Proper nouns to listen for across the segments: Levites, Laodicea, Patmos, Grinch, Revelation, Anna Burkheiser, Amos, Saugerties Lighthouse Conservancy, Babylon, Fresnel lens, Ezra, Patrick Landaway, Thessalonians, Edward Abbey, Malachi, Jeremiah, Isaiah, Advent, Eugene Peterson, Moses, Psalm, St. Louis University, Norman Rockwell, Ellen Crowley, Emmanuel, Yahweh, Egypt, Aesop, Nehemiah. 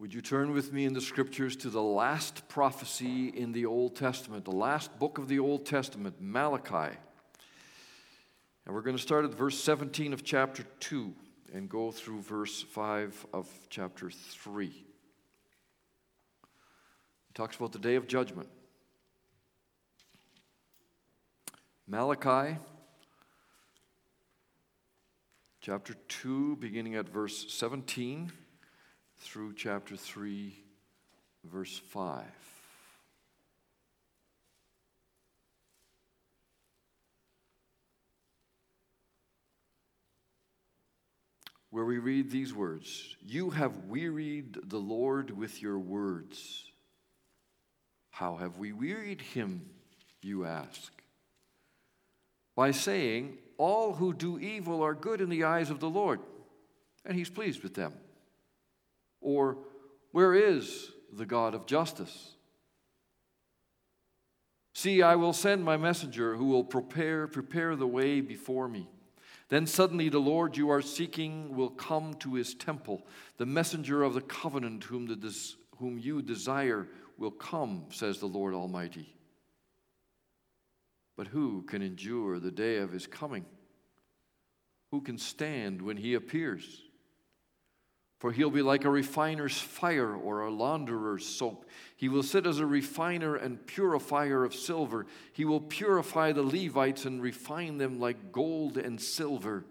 Would you turn with me in the Scriptures to the last prophecy in the Old Testament, the last book of the Old Testament, Malachi. And we're going to start at verse 17 of chapter 2 and go through verse 5 of chapter 3. It talks about the day of judgment. Malachi, chapter 2, beginning at verse 17. Through chapter 3, verse 5. Where we read these words, "You have wearied the Lord with your words." How have we wearied him, you ask? By saying, all who do evil are good in the eyes of the Lord, and he's pleased with them. Or, where is the God of justice? See, I will send my messenger who will prepare the way before me. Then suddenly the Lord you are seeking will come to his temple. The messenger of the covenant whom you desire will come, says the Lord Almighty. But who can endure the day of his coming? Who can stand when he appears? For he'll be like a refiner's fire or a launderer's soap. He will sit as a refiner and purifier of silver. He will purify the Levites and refine them like gold and silver.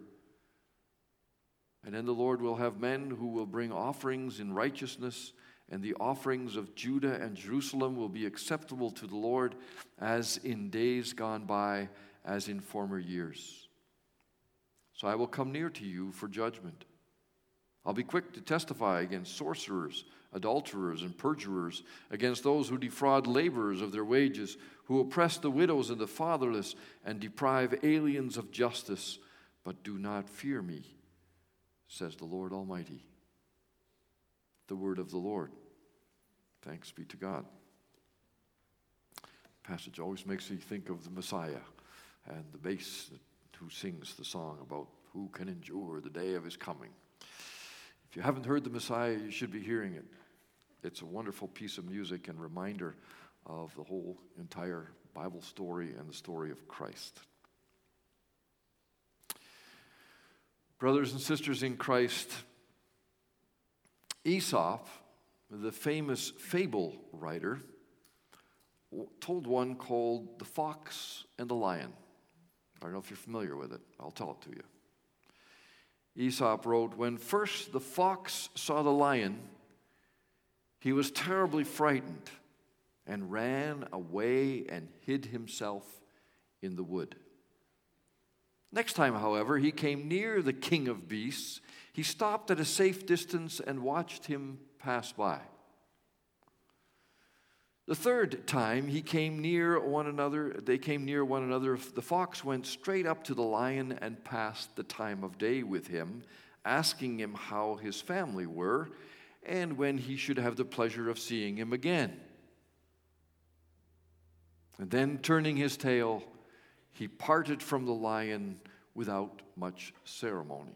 And then the Lord will have men who will bring offerings in righteousness, and the offerings of Judah and Jerusalem will be acceptable to the Lord, as in days gone by, as in former years. So I will come near to you for judgment. I'll be quick to testify against sorcerers, adulterers, and perjurers, against those who defraud laborers of their wages, who oppress the widows and the fatherless, and deprive aliens of justice. But do not fear me, says the Lord Almighty. The word of the Lord. Thanks be to God. The passage always makes me think of the Messiah and the bass who sings the song about who can endure the day of his coming. If you haven't heard the Messiah, you should be hearing it. It's a wonderful piece of music and reminder of the whole entire Bible story and the story of Christ. Brothers and sisters in Christ, Aesop, the famous fable writer, told one called The Fox and the Lion. I don't know if you're familiar with it. I'll tell it to you. Aesop wrote, "When first the fox saw the lion, he was terribly frightened and ran away and hid himself in the wood. Next time, however, he came near the king of beasts. He stopped at a safe distance and watched him pass by. The third time they came near one another. The fox went straight up to the lion and passed the time of day with him, asking him how his family were and when he should have the pleasure of seeing him again. And then, turning his tail, he parted from the lion without much ceremony."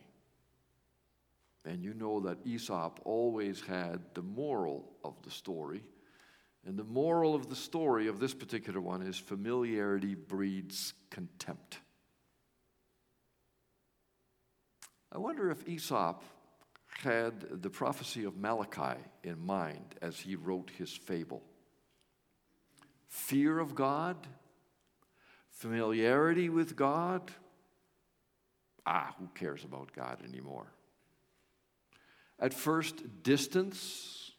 And you know that Aesop always had the moral of the story. And the moral of the story of this particular one is familiarity breeds contempt. I wonder if Aesop had the prophecy of Malachi in mind as he wrote his fable. Fear of God, familiarity with God. Who cares about God anymore? At first, distance,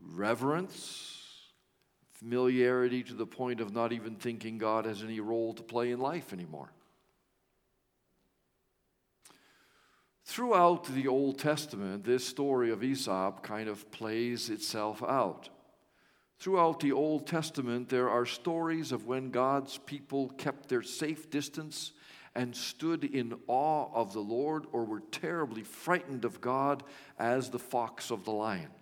reverence, familiarity to the point of not even thinking God has any role to play in life anymore. Throughout the Old Testament, this story of Aesop kind of plays itself out. Throughout the Old Testament, there are stories of when God's people kept their safe distance and stood in awe of the Lord, or were terribly frightened of God, as the fox of the lion.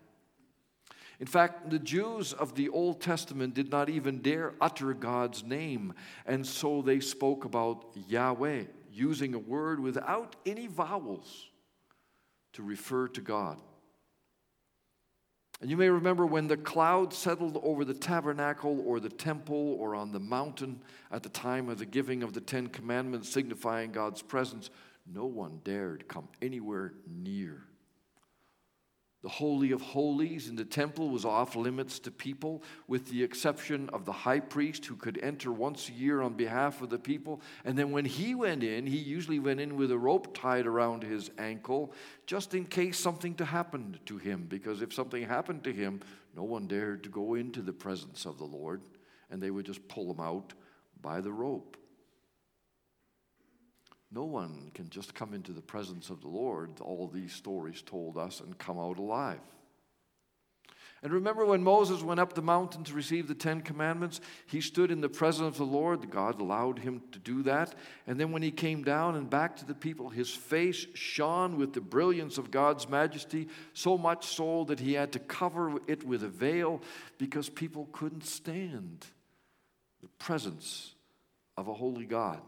In fact, the Jews of the Old Testament did not even dare utter God's name, and so they spoke about Yahweh, using a word without any vowels to refer to God. And you may remember when the cloud settled over the tabernacle or the temple or on the mountain at the time of the giving of the Ten Commandments signifying God's presence, no one dared come anywhere near. The Holy of Holies in the temple was off limits to people, with the exception of the high priest who could enter once a year on behalf of the people. And then when he went in, he usually went in with a rope tied around his ankle, just in case something happened to him. Because if something happened to him, no one dared to go into the presence of the Lord, and they would just pull him out by the rope. No one can just come into the presence of the Lord, all these stories told us, and come out alive. And remember when Moses went up the mountain to receive the Ten Commandments, he stood in the presence of the Lord. God allowed him to do that. And then when he came down and back to the people, his face shone with the brilliance of God's majesty, so much so that he had to cover it with a veil because people couldn't stand the presence of a holy God.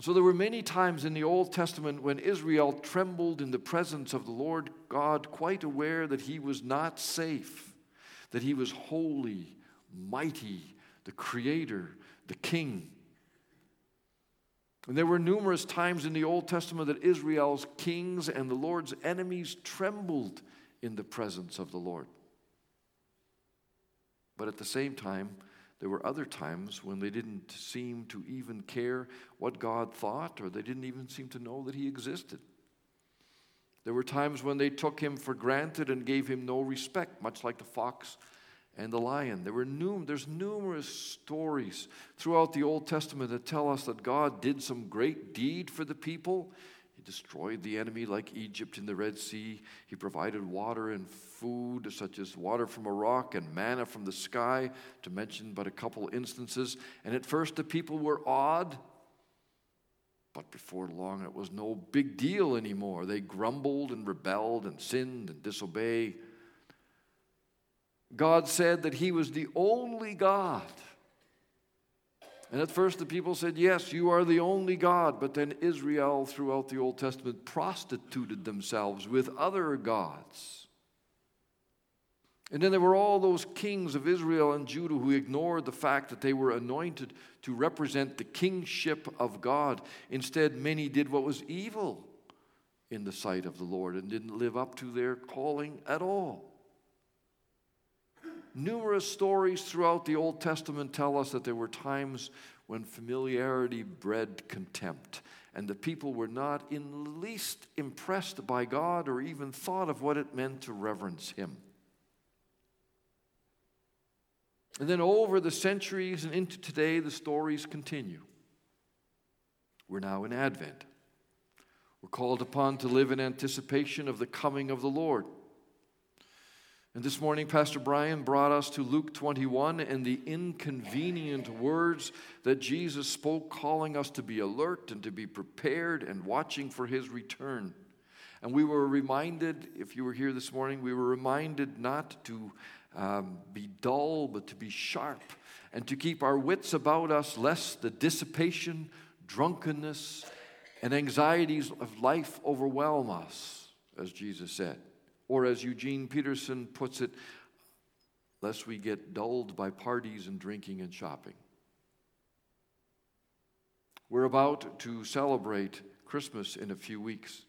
So there were many times in the Old Testament when Israel trembled in the presence of the Lord God, quite aware that he was not safe, that he was holy, mighty, the creator, the king. And there were numerous times in the Old Testament that Israel's kings and the Lord's enemies trembled in the presence of the Lord. But at the same time, there were other times when they didn't seem to even care what God thought, or they didn't even seem to know that he existed. There were times when they took him for granted and gave him no respect, much like the fox and the lion. There's numerous stories throughout the Old Testament that tell us that God did some great deed for the people. He destroyed the enemy like Egypt in the Red Sea. He provided water and food, such as water from a rock and manna from the sky, to mention but a couple instances. And at first the people were awed, but before long it was no big deal anymore. They grumbled and rebelled and sinned and disobeyed. God said that he was the only God. And at first the people said, yes, you are the only God. But then Israel throughout the Old Testament prostituted themselves with other gods. And then there were all those kings of Israel and Judah who ignored the fact that they were anointed to represent the kingship of God. Instead, many did what was evil in the sight of the Lord and didn't live up to their calling at all. Numerous stories throughout the Old Testament tell us that there were times when familiarity bred contempt, and the people were not in the least impressed by God or even thought of what it meant to reverence him. And then over the centuries and into today, the stories continue. We're now in Advent. We're called upon to live in anticipation of the coming of the Lord. And this morning, Pastor Brian brought us to Luke 21 and the inconvenient words that Jesus spoke, calling us to be alert and to be prepared and watching for his return. And we were reminded, if you were here this morning, we were reminded not to be dull, but to be sharp and to keep our wits about us, lest the dissipation, drunkenness, and anxieties of life overwhelm us, as Jesus said. Or as Eugene Peterson puts it, lest we get dulled by parties and drinking and shopping. We're about to celebrate Christmas in a few weeks.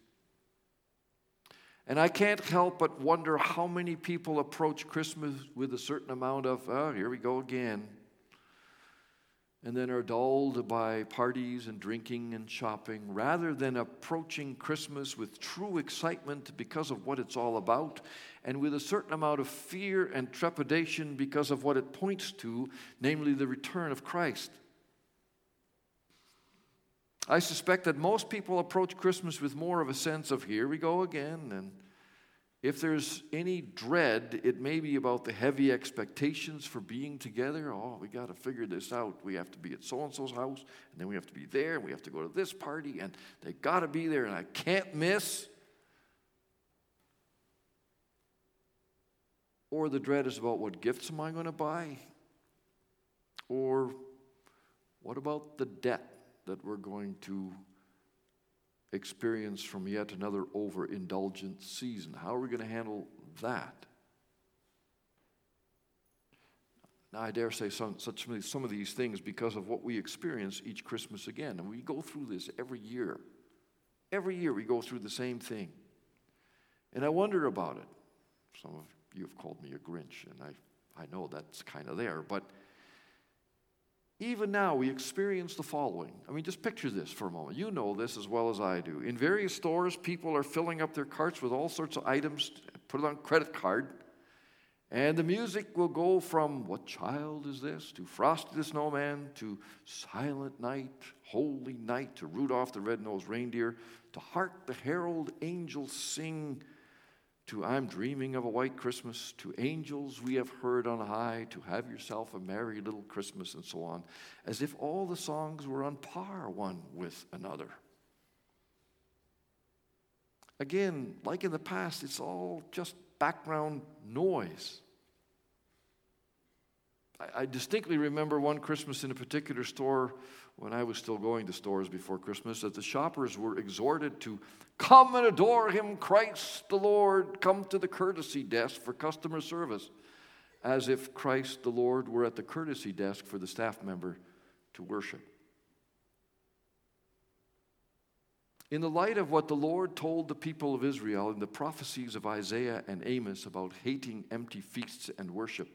And I can't help but wonder how many people approach Christmas with a certain amount of, oh, here we go again, and then are dulled by parties and drinking and shopping, rather than approaching Christmas with true excitement because of what it's all about, and with a certain amount of fear and trepidation because of what it points to, namely the return of Christ. I suspect that most people approach Christmas with more of a sense of, here we go again, and if there's any dread, it may be about the heavy expectations for being together. Oh, we got to figure this out. We have to be at so-and-so's house, and then we have to be there, and we have to go to this party, and they got to be there, and I can't miss. Or the dread is about what gifts am I going to buy? Or what about the debt that we're going to experience from yet another overindulgent season? How are we going to handle that. Now, I dare say some of these things because of what we experience each Christmas again. And we go through this every year. Every year we go through the same thing. And I wonder about it. Some of you have called me a Grinch, and I know that's kind of there. But even now we experience the following. I mean, just picture this for a moment. You know this as well as I do. In various stores, people are filling up their carts with all sorts of items, put it on credit card. And the music will go from "What Child Is This?" to "Frosty the Snowman," to "Silent Night," "Holy Night," to "Rudolph the Red-Nosed Reindeer," to "Hark the Herald Angels Sing," to "I'm Dreaming of a White Christmas," to "Angels We Have Heard on High," to "Have Yourself a Merry Little Christmas," and so on, as if all the songs were on par one with another. Again, like in the past, it's all just background noise. I distinctly remember one Christmas in a particular store, when I was still going to stores before Christmas, that the shoppers were exhorted to come and adore him, Christ the Lord, come to the courtesy desk for customer service, as if Christ the Lord were at the courtesy desk for the staff member to worship. In the light of what the Lord told the people of Israel in the prophecies of Isaiah and Amos about hating empty feasts and worship,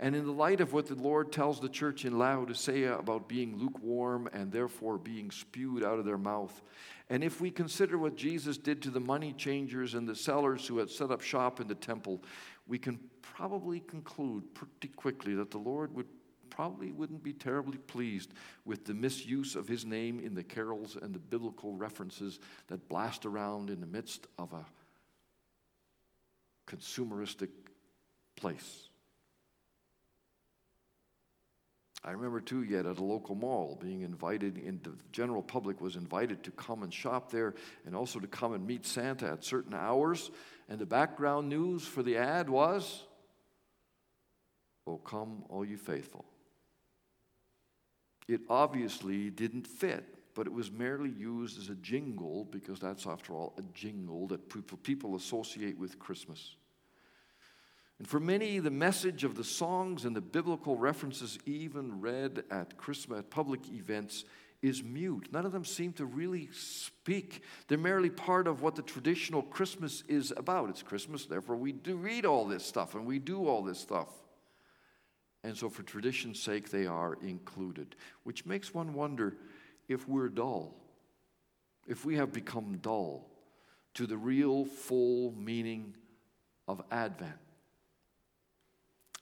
and in the light of what the Lord tells the church in Laodicea about being lukewarm and therefore being spewed out of their mouth, and if we consider what Jesus did to the money changers and the sellers who had set up shop in the temple, we can probably conclude pretty quickly that the Lord wouldn't be terribly pleased with the misuse of his name in the carols and the biblical references that blast around in the midst of a consumeristic place. I remember, too, yet at a local mall, being invited, and the general public was invited to come and shop there and also to come and meet Santa at certain hours. And the background news for the ad was, "Oh, come, all you faithful." It obviously didn't fit, but it was merely used as a jingle, because that's, after all, a jingle that people associate with Christmas. And for many, the message of the songs and the biblical references, even read at Christmas, at public events, is mute. None of them seem to really speak. They're merely part of what the traditional Christmas is about. It's Christmas, therefore we do read all this stuff and we do all this stuff. And so for tradition's sake, they are included, which makes one wonder if we're dull, if we have become dull to the real full meaning of Advent.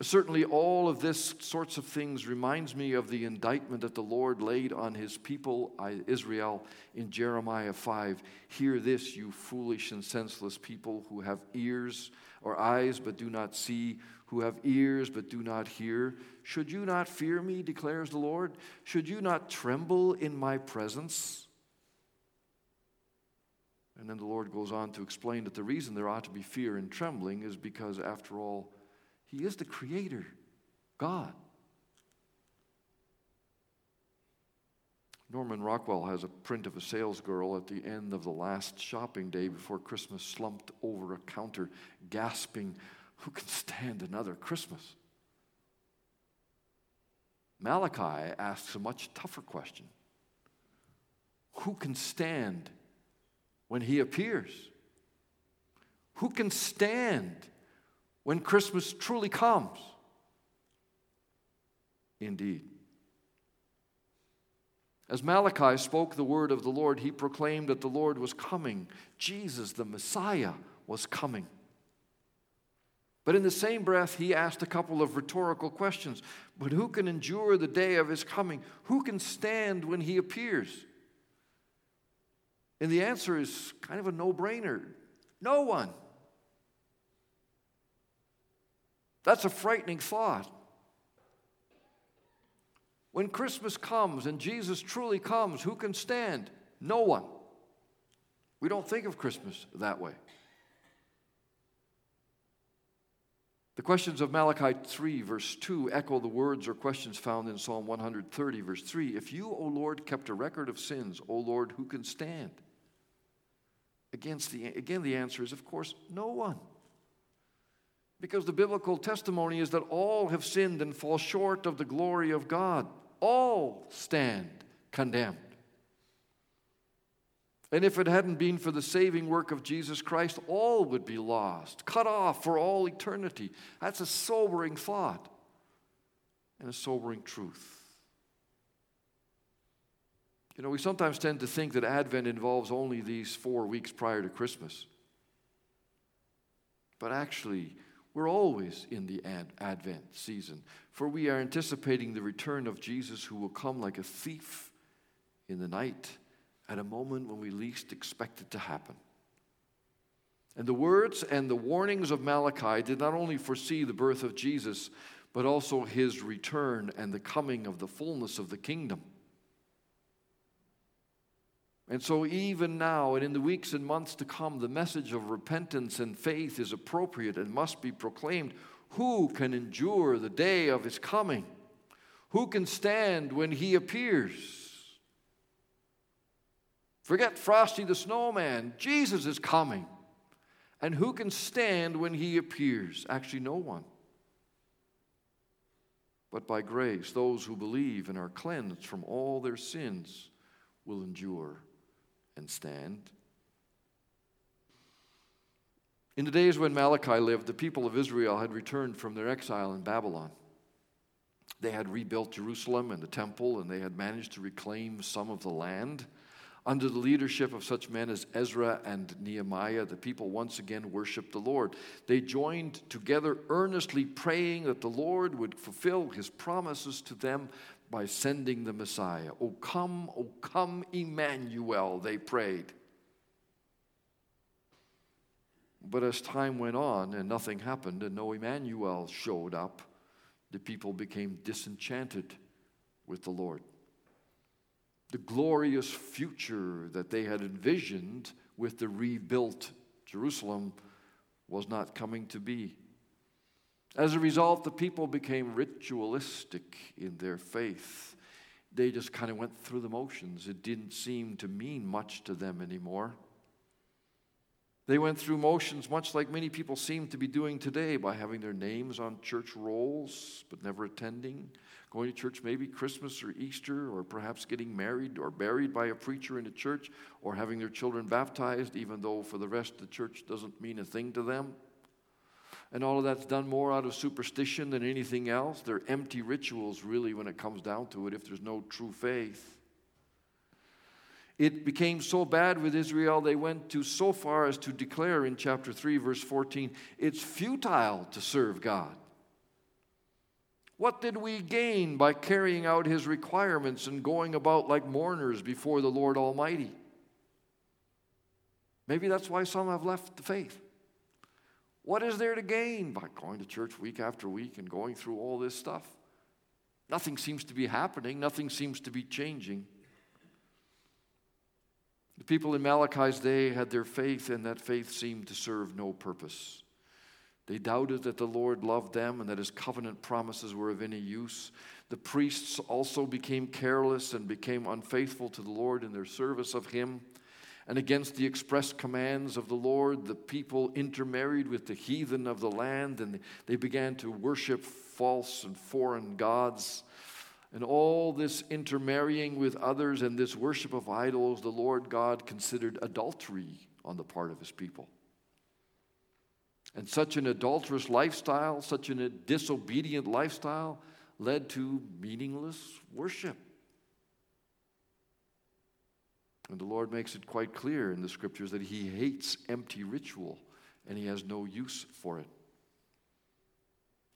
Certainly all of this sorts of things reminds me of the indictment that the Lord laid on his people, Israel, in Jeremiah 5. "Hear this, you foolish and senseless people who have ears or eyes but do not see, who have ears but do not hear. Should you not fear me, declares the Lord? Should you not tremble in my presence?" And then the Lord goes on to explain that the reason there ought to be fear and trembling is because, after all, he is the Creator, God. Norman Rockwell has a print of a salesgirl at the end of the last shopping day before Christmas, slumped over a counter, gasping, "Who can stand another Christmas?" Malachi asks a much tougher question. Who can stand when he appears? Who can stand when Christmas truly comes? Indeed. As Malachi spoke the word of the Lord, he proclaimed that the Lord was coming. Jesus, the Messiah, was coming. But in the same breath, he asked a couple of rhetorical questions. But who can endure the day of his coming? Who can stand when he appears? And the answer is kind of a no-brainer. No one. That's a frightening thought. When Christmas comes and Jesus truly comes, who can stand? No one. We don't think of Christmas that way. The questions of Malachi 3, verse 2, echo the words or questions found in Psalm 130, verse 3. "If you, O Lord, kept a record of sins, O Lord, who can stand?" Again, the answer is, of course, no one. Because the biblical testimony is that all have sinned and fall short of the glory of God. All stand condemned. And if it hadn't been for the saving work of Jesus Christ, all would be lost, cut off for all eternity. That's a sobering thought and a sobering truth. You know, we sometimes tend to think that Advent involves only these 4 weeks prior to Christmas. But actually, we're always in the Advent season, for we are anticipating the return of Jesus, who will come like a thief in the night at a moment when we least expect it to happen. And the words and the warnings of Malachi did not only foresee the birth of Jesus, but also his return and the coming of the fullness of the kingdom. And so even now and in the weeks and months to come, the message of repentance and faith is appropriate and must be proclaimed. Who can endure the day of his coming? Who can stand when he appears? Forget Frosty the Snowman. Jesus is coming. And who can stand when he appears? Actually, no one. But by grace, those who believe and are cleansed from all their sins will endure and stand. In the days when Malachi lived, the people of Israel had returned from their exile in Babylon. They had rebuilt Jerusalem and the temple, and they had managed to reclaim some of the land. Under the leadership of such men as Ezra and Nehemiah, the people once again worshiped the Lord. They joined together earnestly praying that the Lord would fulfill his promises to them by sending the Messiah. O come, Emmanuel, they prayed. But as time went on and nothing happened and no Emmanuel showed up, the people became disenchanted with the Lord. The glorious future that they had envisioned with the rebuilt Jerusalem was not coming to be. As a result, the people became ritualistic in their faith. They just kind of went through the motions. It didn't seem to mean much to them anymore. They went through motions much like many people seem to be doing today, by having their names on church rolls but never attending, going to church maybe Christmas or Easter, or perhaps getting married or buried by a preacher in a church, or having their children baptized, even though for the rest the church doesn't mean a thing to them. And all of that's done more out of superstition than anything else. They're empty rituals, really, when it comes down to it, if there's no true faith. It became so bad with Israel, they went to so far as to declare in chapter 3, verse 14, it's futile to serve God. What did we gain by carrying out his requirements and going about like mourners before the Lord Almighty? Maybe that's why some have left the faith. What is there to gain by going to church week after week and going through all this stuff? Nothing seems to be happening. Nothing seems to be changing. The people in Malachi's day had their faith, and that faith seemed to serve no purpose. They doubted that the Lord loved them and that his covenant promises were of any use. The priests also became careless and became unfaithful to the Lord in their service of him. And against the express commands of the Lord, the people intermarried with the heathen of the land, and they began to worship false and foreign gods. And all this intermarrying with others and this worship of idols, the Lord God considered adultery on the part of his people. And such an adulterous lifestyle, such a disobedient lifestyle, led to meaningless worship. And the Lord makes it quite clear in the Scriptures that he hates empty ritual, and he has no use for it.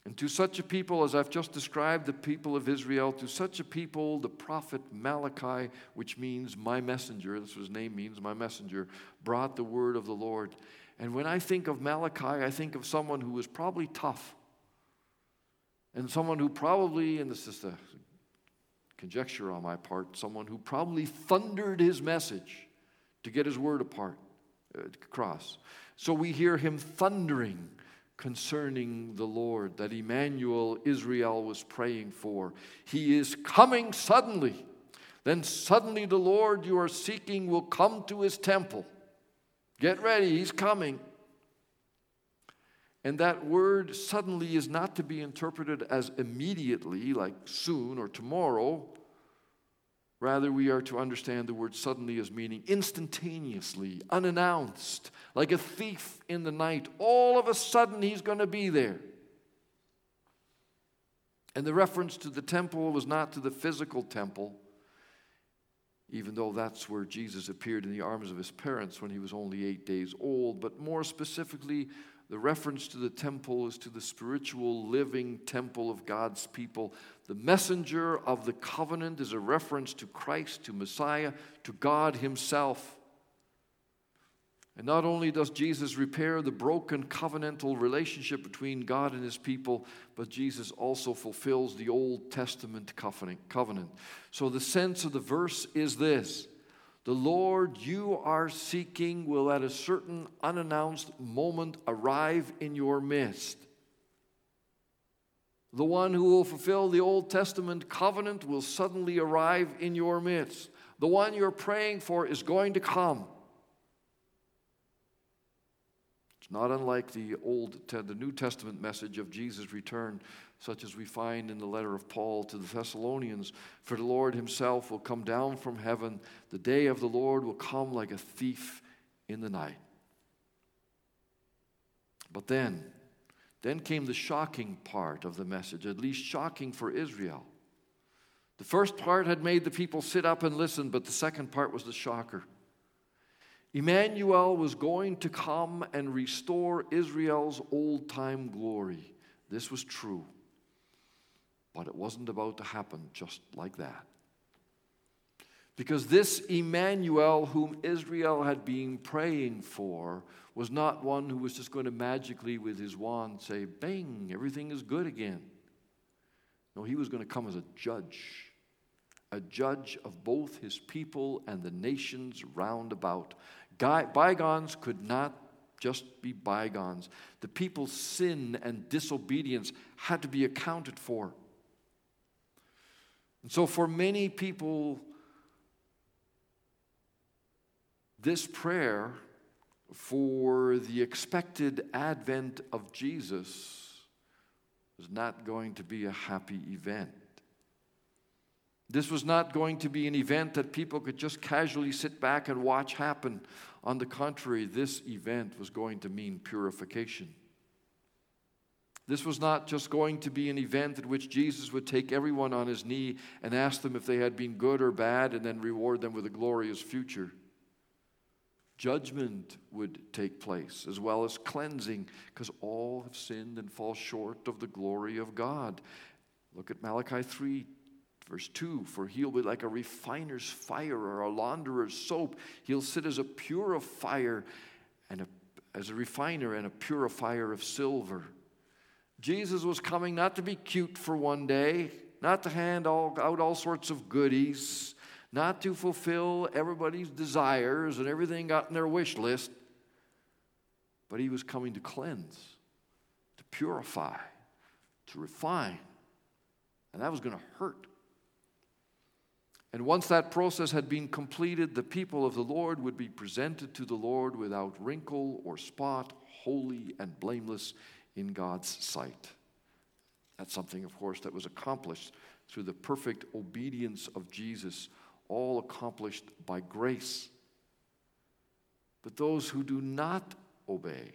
And to such a people, as I've just described, the people of Israel, to such a people, the prophet Malachi, which means my messenger, that's what his name means, my messenger, brought the word of the Lord. And when I think of Malachi, I think of someone who was probably tough, and someone who probably, and this is the conjecture on my part, someone who probably thundered his message to get his word across. So we hear him thundering concerning the Lord that Emmanuel, Israel, was praying for. He is coming suddenly. Then suddenly the Lord you are seeking will come to his temple. Get ready, he's coming. And that word suddenly is not to be interpreted as immediately, like soon or tomorrow. Rather, we are to understand the word suddenly as meaning instantaneously, unannounced, like a thief in the night. All of a sudden, he's going to be there. And the reference to the temple was not to the physical temple, even though that's where Jesus appeared in the arms of his parents when he was only 8 days old. But more specifically, the reference to the temple is to the spiritual living temple of God's people. The messenger of the covenant is a reference to Christ, to Messiah, to God himself. And not only does Jesus repair the broken covenantal relationship between God and his people, but Jesus also fulfills the Old Testament covenant. So the sense of the verse is this: the Lord you are seeking will at a certain unannounced moment arrive in your midst. The one who will fulfill the Old Testament covenant will suddenly arrive in your midst. The one you're praying for is going to come. It's not unlike the New Testament message of Jesus' return, such as we find in the letter of Paul to the Thessalonians. For the Lord himself will come down from heaven. The day of the Lord will come like a thief in the night. But then came the shocking part of the message, at least shocking for Israel. The first part had made the people sit up and listen, but the second part was the shocker. Emmanuel was going to come and restore Israel's old-time glory. This was true. But it wasn't about to happen just like that. Because this Emmanuel, whom Israel had been praying for, was not one who was just going to magically with his wand say, bang, everything is good again. No, he was going to come as a judge of both his people and the nations round about. Bygones could not just be bygones. The people's sin and disobedience had to be accounted for. And so for many people, this prayer for the expected advent of Jesus was not going to be a happy event. This was not going to be an event that people could just casually sit back and watch happen. On the contrary, this event was going to mean purification. This was not just going to be an event at which Jesus would take everyone on his knee and ask them if they had been good or bad and then reward them with a glorious future. Judgment would take place, as well as cleansing, because all have sinned and fall short of the glory of God. Look at Malachi 3. Verse 2, for he'll be like a refiner's fire or a launderer's soap. He'll sit as a purifier and as a refiner and a purifier of silver. Jesus was coming not to be cute for one day, not to hand out all sorts of goodies, not to fulfill everybody's desires and everything got in their wish list, but he was coming to cleanse, to purify, to refine. And that was going to hurt. And once that process had been completed, the people of the Lord would be presented to the Lord without wrinkle or spot, holy and blameless in God's sight. That's something, of course, that was accomplished through the perfect obedience of Jesus, all accomplished by grace. But those who do not obey,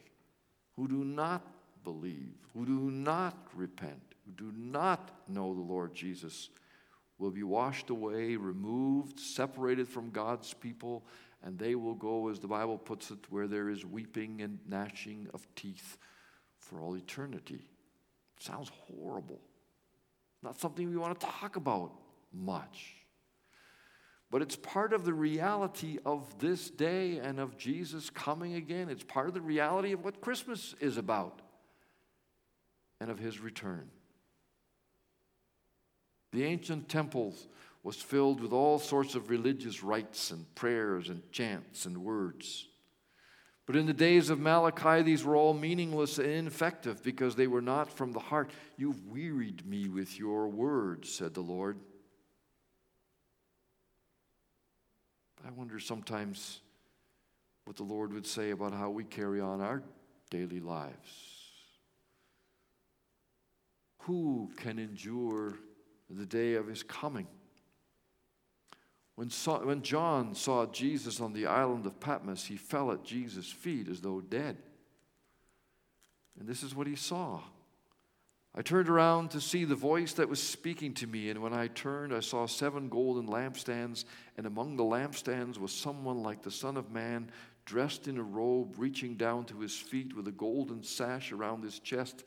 who do not believe, who do not repent, who do not know the Lord Jesus will be washed away, removed, separated from God's people, and they will go, as the Bible puts it, where there is weeping and gnashing of teeth for all eternity. It sounds horrible. Not something we want to talk about much. But it's part of the reality of this day and of Jesus coming again. It's part of the reality of what Christmas is about and of his return. The ancient temple was filled with all sorts of religious rites and prayers and chants and words. But in the days of Malachi, these were all meaningless and ineffective because they were not from the heart. You've wearied me with your words, said the Lord. I wonder sometimes what the Lord would say about how we carry on our daily lives. Who can endure the day of his coming? When John saw Jesus on the island of Patmos, he fell at Jesus' feet as though dead. And this is what he saw. I turned around to see the voice that was speaking to me, and when I turned, I saw 7 golden lampstands, and among the lampstands was someone like the Son of Man, dressed in a robe, reaching down to his feet with a golden sash around his chest.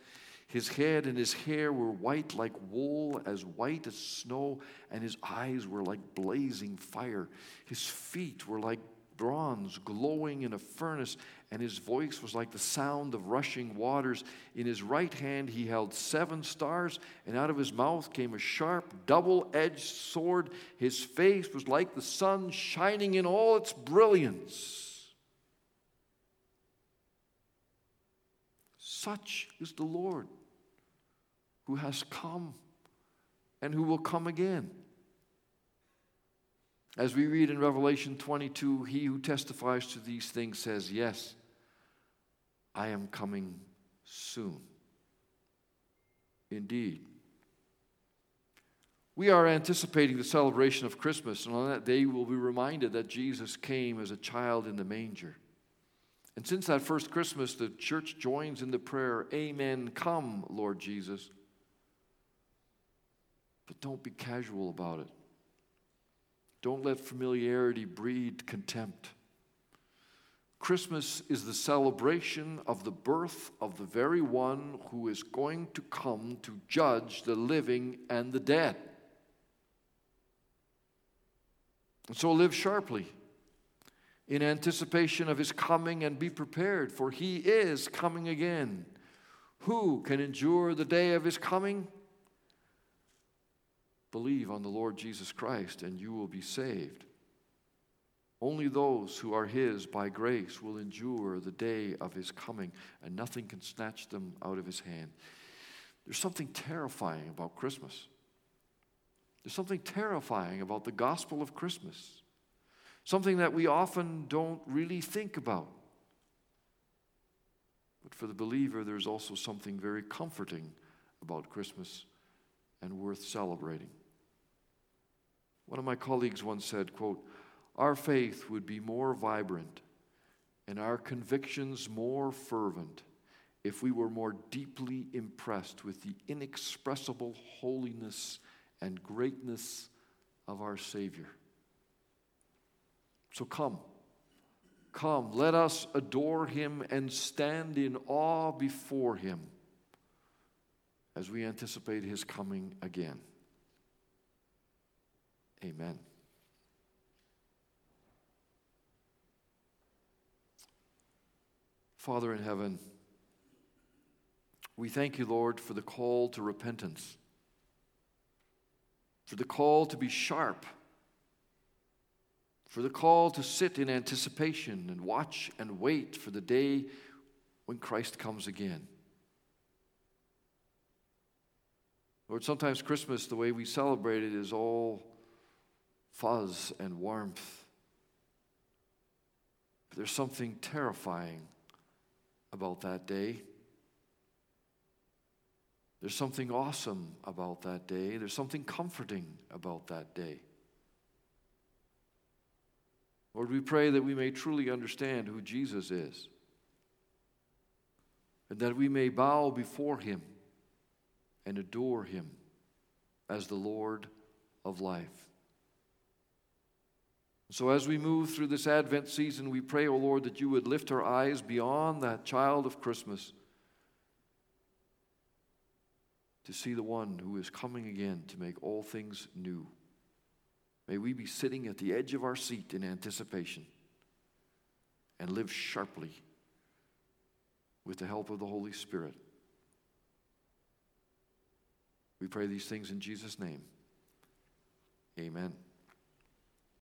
His head and his hair were white like wool, as white as snow, and his eyes were like blazing fire. His feet were like bronze glowing in a furnace, and his voice was like the sound of rushing waters. In his right hand he held 7 stars, and out of his mouth came a sharp, double-edged sword. His face was like the sun shining in all its brilliance. Such is the Lord, who has come and who will come again. As we read in Revelation 22, he who testifies to these things says, "Yes, I am coming soon." Indeed. We are anticipating the celebration of Christmas, and on that day we'll be reminded that Jesus came as a child in the manger. And since that first Christmas, the church joins in the prayer, "Amen, come, Lord Jesus." But don't be casual about it. Don't let familiarity breed contempt. Christmas is the celebration of the birth of the very one who is going to come to judge the living and the dead. And so live sharply in anticipation of his coming, and be prepared, for he is coming again. Who can endure the day of his coming? Believe on the Lord Jesus Christ, and you will be saved. Only those who are his by grace will endure the day of his coming, and nothing can snatch them out of his hand. There's something terrifying about Christmas. There's something terrifying about the gospel of Christmas. Something that we often don't really think about. But for the believer, there's also something very comforting about Christmas and worth celebrating. One of my colleagues once said, quote, "Our faith would be more vibrant and our convictions more fervent if we were more deeply impressed with the inexpressible holiness and greatness of our Savior." So come, let us adore him and stand in awe before him as we anticipate his coming again. Amen. Father in heaven, we thank you, Lord, for the call to repentance, for the call to be sharp, for the call to sit in anticipation and watch and wait for the day when Christ comes again. Lord, sometimes Christmas, the way we celebrate it, is all fuzz and warmth. But there's something terrifying about that day. There's something awesome about that day. There's something comforting about that day. Lord, we pray that we may truly understand who Jesus is, and that we may bow before him and adore him as the Lord of life. So as we move through this Advent season, we pray, O Lord, that you would lift our eyes beyond that child of Christmas to see the one who is coming again to make all things new. May we be sitting at the edge of our seat in anticipation and live sharply with the help of the Holy Spirit. We pray these things in Jesus' name. Amen.